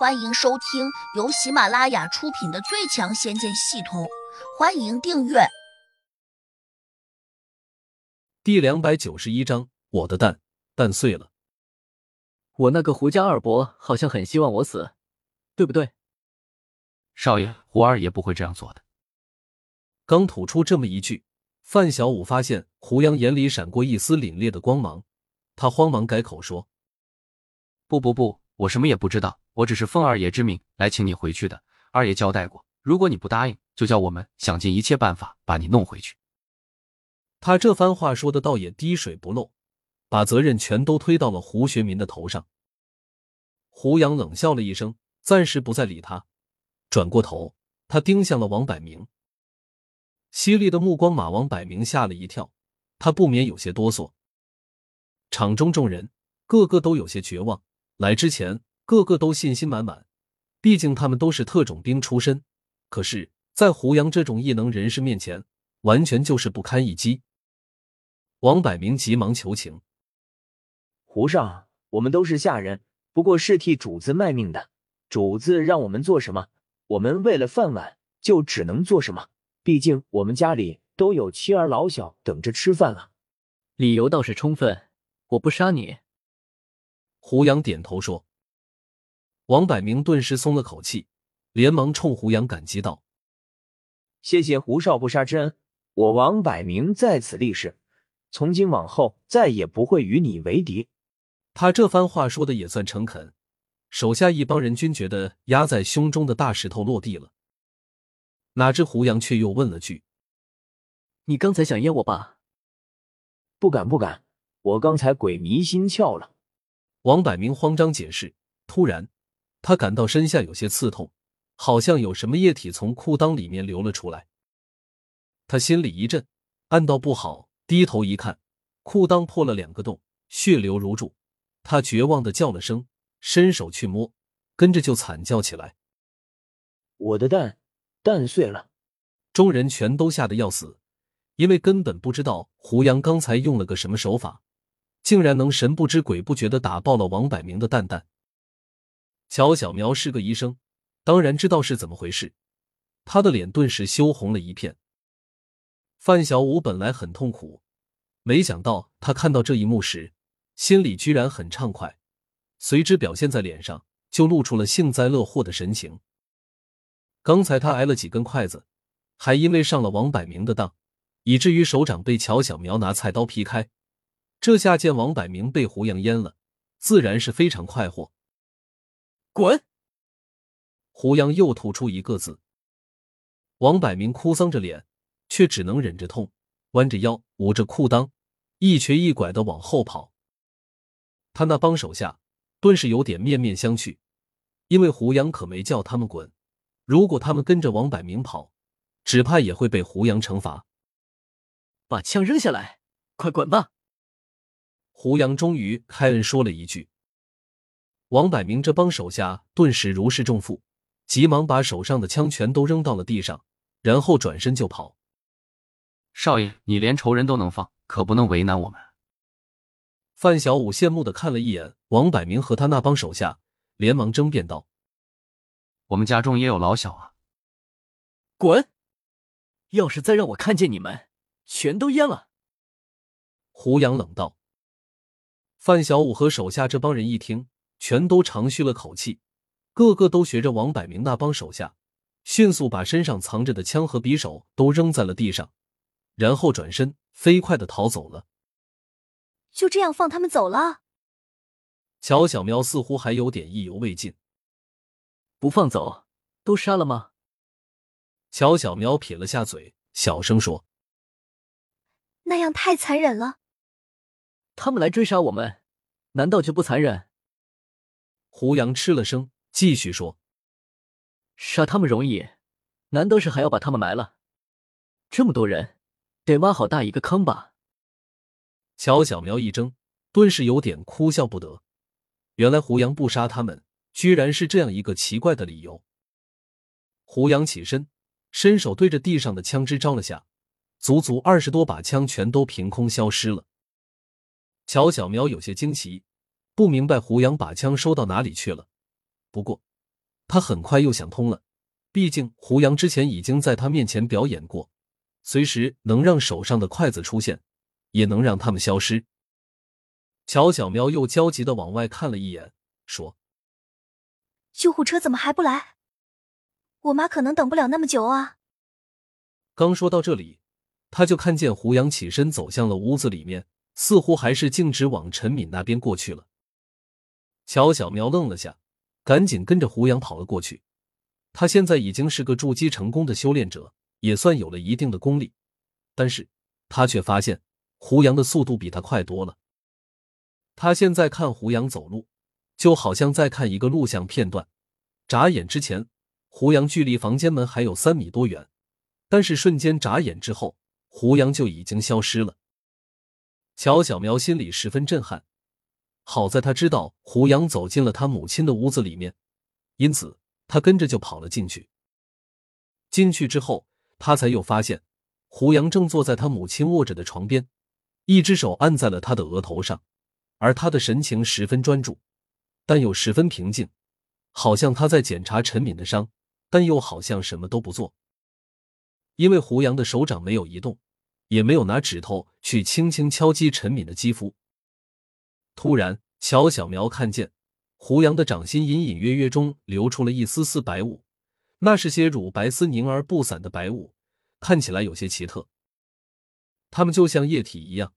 欢迎收听由喜马拉雅出品的《最强仙剑系统》，欢迎订阅。第291章，我的蛋碎了。我那个胡家二伯好像很希望我死，对不对？少爷，胡二爷不会这样做的。刚吐出这么一句，范小五发现胡杨眼里闪过一丝凛冽的光芒，他慌忙改口说：不，我什么也不知道。我只是奉二爷之命来请你回去的，二爷交代过，如果你不答应，就叫我们想尽一切办法把你弄回去。他这番话说的倒也滴水不漏，把责任全都推到了胡学民的头上。胡杨冷笑了一声，暂时不再理他，转过头，他盯向了王百鸣。犀利的目光把王百鸣吓了一跳，他不免有些哆嗦。场中众人，个个都有些绝望，来之前个个都信心满满，毕竟他们都是特种兵出身，可是在胡杨这种异能人士面前，完全就是不堪一击。王百鸣急忙求情：胡上，我们都是下人，不过是替主子卖命的，主子让我们做什么，我们为了饭碗就只能做什么，毕竟我们家里都有妻儿老小等着吃饭了。理由倒是充分，我不杀你。胡杨点头说。王百鸣顿时松了口气，连忙冲胡杨感激道：谢谢胡少不杀之恩，我王百鸣在此立誓，从今往后再也不会与你为敌。他这番话说的也算诚恳，手下一帮人均觉得压在胸中的大石头落地了。哪知胡杨却又问了句：你刚才想验我吧？不敢，我刚才鬼迷心窍了。王百鸣慌张解释，突然他感到身下有些刺痛，好像有什么液体从裤裆里面流了出来。他心里一震，暗道不好，低头一看，裤裆破了2个洞，血流如注。他绝望地叫了声，伸手去摸，跟着就惨叫起来：我的蛋碎了！众人全都吓得要死，因为根本不知道胡杨刚才用了个什么手法，竟然能神不知鬼不觉地打爆了王百鸣的蛋。乔小苗是个医生，当然知道是怎么回事，他的脸顿时羞红了一片。范小五本来很痛苦，没想到他看到这一幕时，心里居然很畅快，随之表现在脸上，就露出了幸灾乐祸的神情。刚才他挨了几根筷子，还因为上了王百鸣的当，以至于手掌被乔小苗拿菜刀劈开。这下见王百鸣被胡杨淹了，自然是非常快活。滚！胡杨又吐出一个字。王百鸣哭丧着脸，却只能忍着痛，弯着腰，捂着裤裆，一瘸一拐地往后跑。他那帮手下顿时有点面面相觑，因为胡杨可没叫他们滚，如果他们跟着王百鸣跑，只怕也会被胡杨惩罚。把枪扔下来，快滚吧！胡杨终于开恩说了一句。王百鸣这帮手下顿时如释重负，急忙把手上的枪全都扔到了地上，然后转身就跑。少爷，你连仇人都能放，可不能为难我们。范小五羡慕地看了一眼王百鸣和他那帮手下，连忙争辩道：我们家中也有老小啊。滚！要是再让我看见你们，全都淹了。胡杨冷道。范小五和手下这帮人一听，全都长吁了口气，个个都学着王百鸣那帮手下，迅速把身上藏着的枪和匕首都扔在了地上，然后转身飞快地逃走了。就这样放他们走了？乔小喵似乎还有点意犹未尽。不放走，都杀了吗？乔小喵撇了下嘴，小声说：那样太残忍了。他们来追杀我们，难道就不残忍？胡杨吃了声，继续说：杀他们容易，难道是还要把他们埋了？这么多人，得挖好大一个坑吧？乔小苗一怔，顿时有点哭笑不得，原来胡杨不杀他们，居然是这样一个奇怪的理由。胡杨起身，伸手对着地上的枪支招了下，足20多把枪全都凭空消失了。乔小苗有些惊奇，不明白胡杨把枪收到哪里去了，不过他很快又想通了，毕竟胡杨之前已经在他面前表演过，随时能让手上的筷子出现，也能让他们消失。乔小喵又焦急地往外看了一眼，说：“救护车怎么还不来？我妈可能等不了那么久啊。”刚说到这里，他就看见胡杨起身走向了屋子里面，似乎还是径直往陈敏那边过去了。乔小喵愣了下，赶紧跟着胡杨跑了过去。他现在已经是个筑基成功的修炼者，也算有了一定的功力，但是他却发现胡杨的速度比他快多了。他现在看胡杨走路，就好像在看一个录像片段。眨眼之前，胡杨距离房间门还有3米多远，但是瞬间眨眼之后，胡杨就已经消失了。乔小苗心里十分震撼，好在他知道胡杨走进了他母亲的屋子里面，因此他跟着就跑了进去。进去之后，他才又发现胡杨正坐在他母亲卧着的床边，一只手按在了他的额头上，而他的神情十分专注，但又十分平静，好像他在检查陈敏的伤，但又好像什么都不做。因为胡杨的手掌没有移动，也没有拿指头去轻轻敲击陈敏的肌肤。突然，乔小苗看见胡杨的掌心隐隐约约中流出了一丝丝白雾，那是些乳白丝凝而不散的白雾，看起来有些奇特。它们就像液体一样，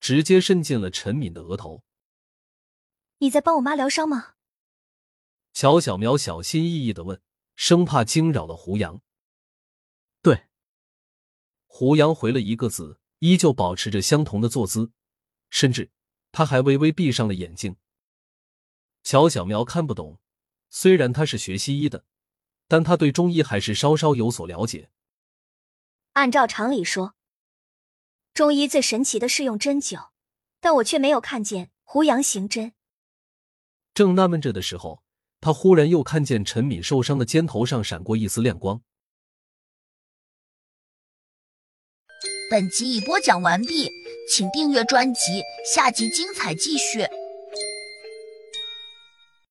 直接渗进了陈敏的额头。你在帮我妈疗伤吗？乔小苗小心翼翼地问，生怕惊扰了胡杨。对。胡杨回了一个字，依旧保持着相同的坐姿，甚至他还微微闭上了眼睛。乔小苗看不懂，虽然他是学西医的，但他对中医还是稍稍有所了解。按照常理说，中医最神奇的是用针灸，但我却没有看见胡杨行针。正纳闷着的时候，他忽然又看见陈敏受伤的肩头上闪过一丝亮光。本集已播讲完毕，请订阅专辑，下集精彩继续。